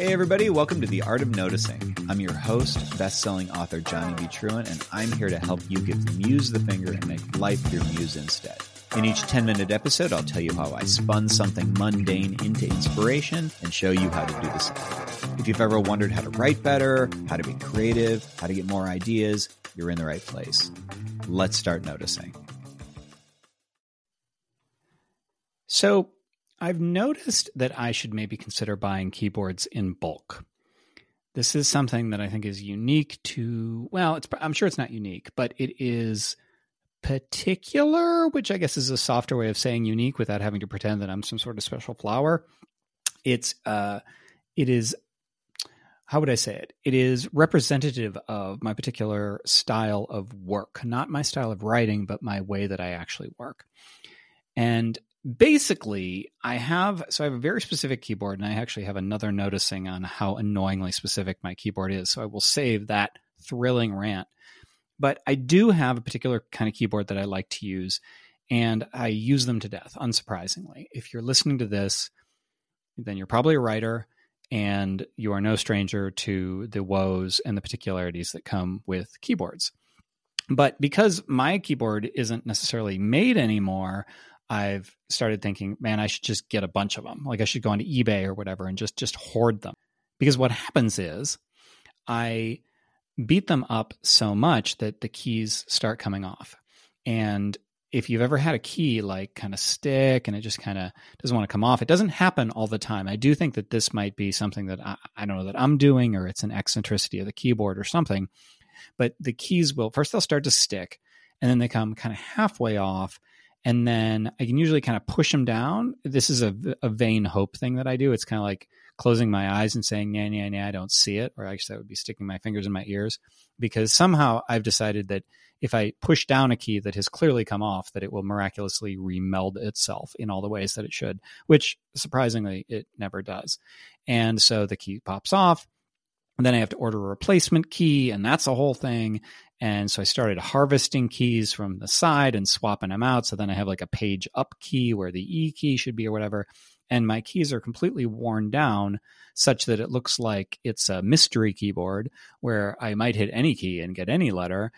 Hey everybody, welcome to the Art of Noticing. I'm your host, best-selling author Johnny B. Truant, and I'm here to help you give the muse the finger and make life your muse instead. In each 10-minute episode, I'll tell you how I spun something mundane into inspiration and show you how to do the same. If you've ever wondered how to write better, how to be creative, how to get more ideas, you're in the right place. Let's start noticing. So, I've noticed that I should maybe consider buying keyboards in bulk. This is something that I think is unique to, well, I'm sure it's not unique, but it is particular, which I guess is a softer way of saying unique without having to pretend that I'm some sort of special flower. It is, how would I say it? It is representative of my particular style of work, not my style of writing, but my way that I actually work. And basically, I have a very specific keyboard, and I actually have another noticing on how annoyingly specific my keyboard is. So I will save that thrilling rant. But I do have a particular kind of keyboard that I like to use, and I use them to death, unsurprisingly. If you're listening to this, then you're probably a writer, and you are no stranger to the woes and the particularities that come with keyboards. But because my keyboard isn't necessarily made anymore, I've started thinking, man, I should just get a bunch of them. Like I should go onto eBay or whatever and just hoard them. Because what happens is I beat them up so much that the keys start coming off. And if you've ever had a key like kind of stick and it just kind of doesn't want to come off, it doesn't happen all the time. I do think that this might be something that I don't know that I'm doing, or it's an eccentricity of the keyboard or something. But the keys will, first they'll start to stick and then they come kind of halfway off. And then I can usually kind of push them down. This is a vain hope thing that I do. It's kind of like closing my eyes and saying, nah, nah, nah, I don't see it. Or actually that would be sticking my fingers in my ears, because somehow I've decided that if I push down a key that has clearly come off, that it will miraculously remeld itself in all the ways that it should, which surprisingly it never does. And so the key pops off. And then I have to order a replacement key, and that's a whole thing. And so I started harvesting keys from the side and swapping them out. So then I have like a page up key where the E key should be or whatever. And my keys are completely worn down such that it looks like it's a mystery keyboard where I might hit any key and get any letter.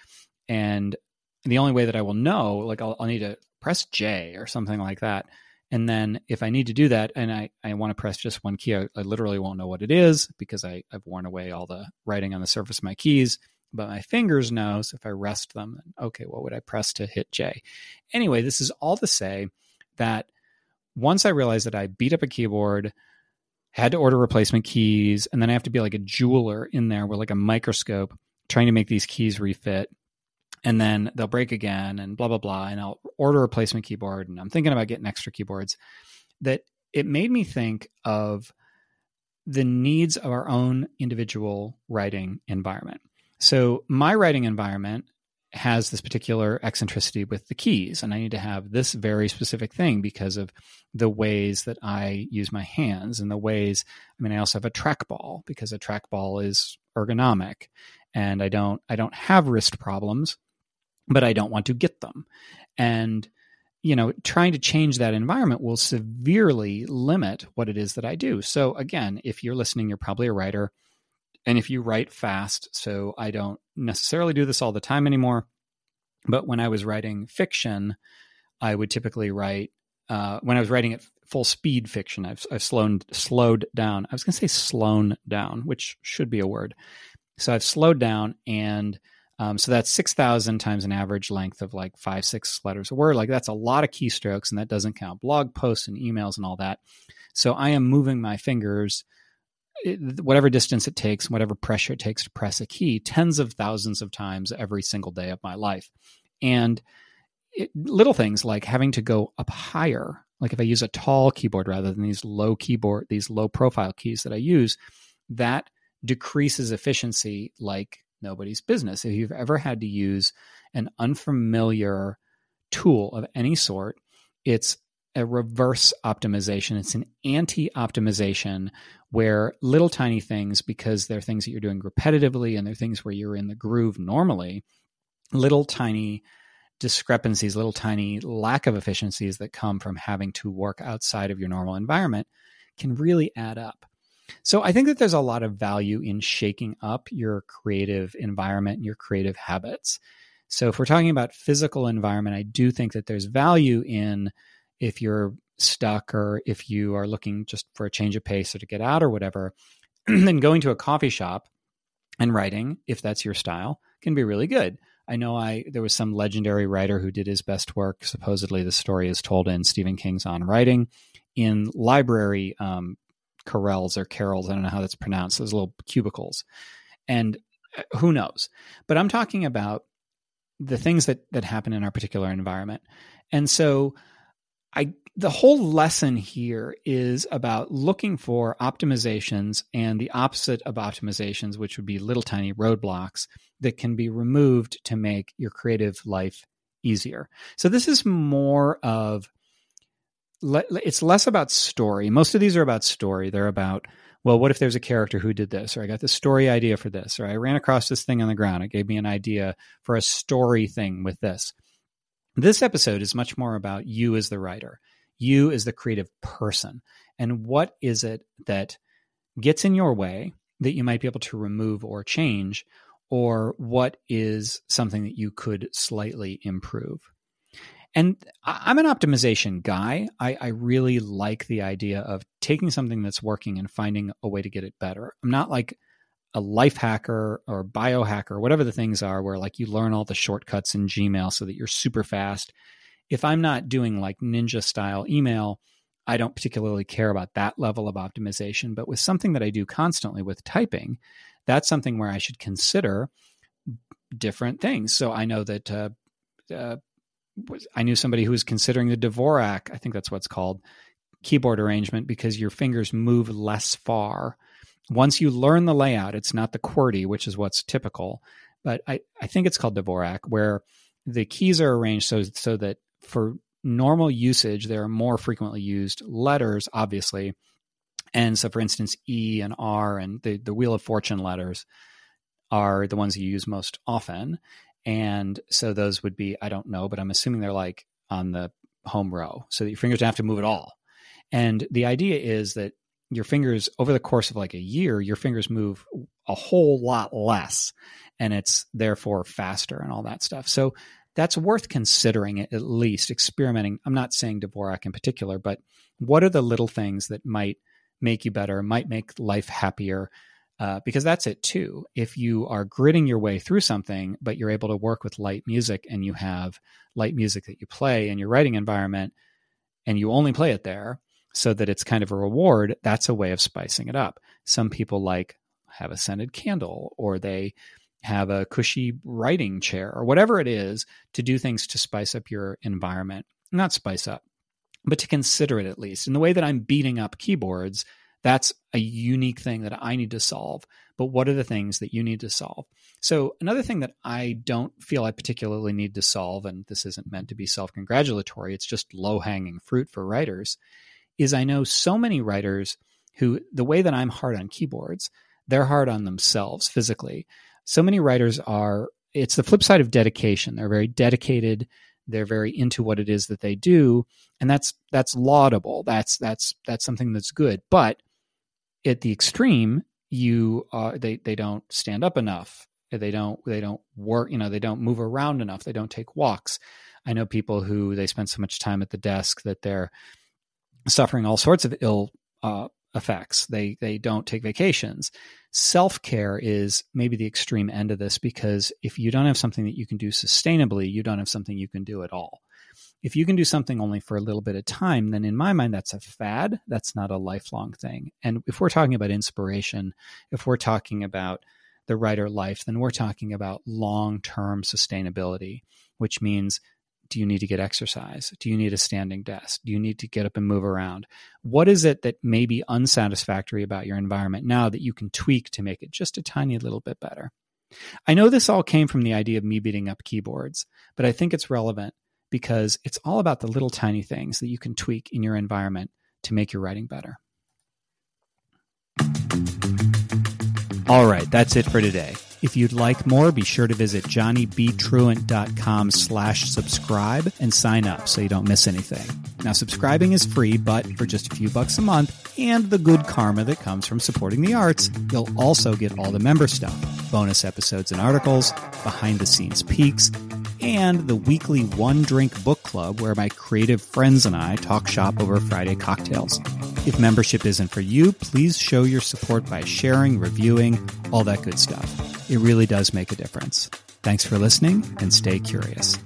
And the only way that I will know, like I'll need to press J or something like that. And then if I need to do that and I want to press just one key, I literally won't know what it is because I've worn away all the writing on the surface of my keys, but my fingers know. So if I rest them, then okay, what would I press to hit J? Anyway, this is all to say that once I realized that I beat up a keyboard, had to order replacement keys, and then I have to be like a jeweler in there with like a microscope trying to make these keys refit. And then they'll break again and blah, blah, blah. And I'll order a replacement keyboard. And I'm thinking about getting extra keyboards. That it made me think of the needs of our own individual writing environment. So my writing environment has this particular eccentricity with the keys. And I need to have this very specific thing because of the ways that I use my hands and the ways, I mean, I also have a trackball because a trackball is ergonomic. And I don't have wrist problems, but I don't want to get them. And, you know, trying to change that environment will severely limit what it is that I do. So again, if you're listening, you're probably a writer. And if you write fast, so I don't necessarily do this all the time anymore. But when I was writing fiction, I would typically write, when I was writing at full speed fiction, I've slowed down. I was going to say slown down, which should be a word. So I've slowed down, and so that's 6,000 times an average length of like 5-6 letters a word. Like that's a lot of keystrokes, and that doesn't count blog posts and emails and all that. So I am moving my fingers, whatever distance it takes, whatever pressure it takes to press a key, tens of thousands of times every single day of my life. And little things like having to go up higher, like if I use a tall keyboard rather than these low profile keys that I use, that decreases efficiency like nobody's business. If you've ever had to use an unfamiliar tool of any sort, it's a reverse optimization. It's an anti-optimization where little tiny things, because they're things that you're doing repetitively and they're things where you're in the groove normally, little tiny discrepancies, little tiny lack of efficiencies that come from having to work outside of your normal environment can really add up. So I think that there's a lot of value in shaking up your creative environment and your creative habits. So if we're talking about physical environment, I do think that there's value in, if you're stuck or if you are looking just for a change of pace or to get out or whatever, then going to a coffee shop and writing, if that's your style, can be really good. I know there was some legendary writer who did his best work, supposedly the story is told in Stephen King's On Writing, in library carrels or carols, I don't know how that's pronounced, those little cubicles. And who knows? But I'm talking about the things that happen in our particular environment. And so the whole lesson here is about looking for optimizations and the opposite of optimizations, which would be little tiny roadblocks that can be removed to make your creative life easier. So this is more of, it's less about story. Most of these are about story. They're about, well, what if there's a character who did this? Or I got this story idea for this. Or I ran across this thing on the ground. It gave me an idea for a story thing with this. This episode is much more about you as the writer, you as the creative person, and what is it that gets in your way that you might be able to remove or change, or what is something that you could slightly improve. And I'm an optimization guy. I really like the idea of taking something that's working and finding a way to get it better. I'm not like a life hacker or biohacker, whatever the things are, where like you learn all the shortcuts in Gmail so that you're super fast. If I'm not doing like ninja style email, I don't particularly care about that level of optimization. But with something that I do constantly with typing, that's something where I should consider different things. So I know that I knew somebody who was considering the Dvorak, I think that's what's called, keyboard arrangement, because your fingers move less far. Once you learn the layout, it's not the QWERTY, which is what's typical, but I think it's called Dvorak, where the keys are arranged so that for normal usage, there are more frequently used letters, obviously. And so, for instance, E and R and the Wheel of Fortune letters are the ones you use most often. And so those would be, I don't know, but I'm assuming they're like on the home row so that your fingers don't have to move at all. And the idea is that your fingers, over the course of like a year, your fingers move a whole lot less, and it's therefore faster and all that stuff. So that's worth considering, at least experimenting. I'm not saying Dvorak in particular, but what are the little things that might make you better, might make life happier? Because that's it too. If you are gritting your way through something, but you're able to work with light music and you have light music that you play in your writing environment and you only play it there, so that it's kind of a reward, that's a way of spicing it up. Some people like have a scented candle, or they have a cushy writing chair, or whatever it is, to do things to spice up your environment. Not spice up, but to consider it at least. In the way that I'm beating up keyboards, that's a unique thing that I need to solve. But what are the things that you need to solve? So another thing that I don't feel I particularly need to solve, and this isn't meant to be self-congratulatory, it's just low-hanging fruit for writers, is I know so many writers who, the way that I'm hard on keyboards, they're hard on themselves physically. So many writers are, it's the flip side of dedication. They're very dedicated. They're very into what it is that they do. And that's laudable. That's something that's good. But at the extreme, they don't stand up enough. They don't work, they don't move around enough. They don't take walks. I know people who, they spend so much time at the desk that they're suffering all sorts of ill effects. They don't take vacations. Self-care is maybe the extreme end of this, because if you don't have something that you can do sustainably, you don't have something you can do at all. If you can do something only for a little bit of time, then in my mind, that's a fad. That's not a lifelong thing. And if we're talking about inspiration, if we're talking about the writer life, then we're talking about long-term sustainability, which means, do you need to get exercise? Do you need a standing desk? Do you need to get up and move around? What is it that may be unsatisfactory about your environment now that you can tweak to make it just a tiny little bit better? I know this all came from the idea of me beating up keyboards, but I think it's relevant because it's all about the little tiny things that you can tweak in your environment to make your writing better. All right, that's it for today. If you'd like more, be sure to visit johnnybtruant.com/subscribe and sign up so you don't miss anything. Now, subscribing is free, but for just a few bucks a month and the good karma that comes from supporting the arts, you'll also get all the member stuff, bonus episodes and articles, behind-the-scenes peeks, and the weekly One Drink Book Club where my creative friends and I talk shop over Friday cocktails. If membership isn't for you, please show your support by sharing, reviewing, all that good stuff. It really does make a difference. Thanks for listening and stay curious.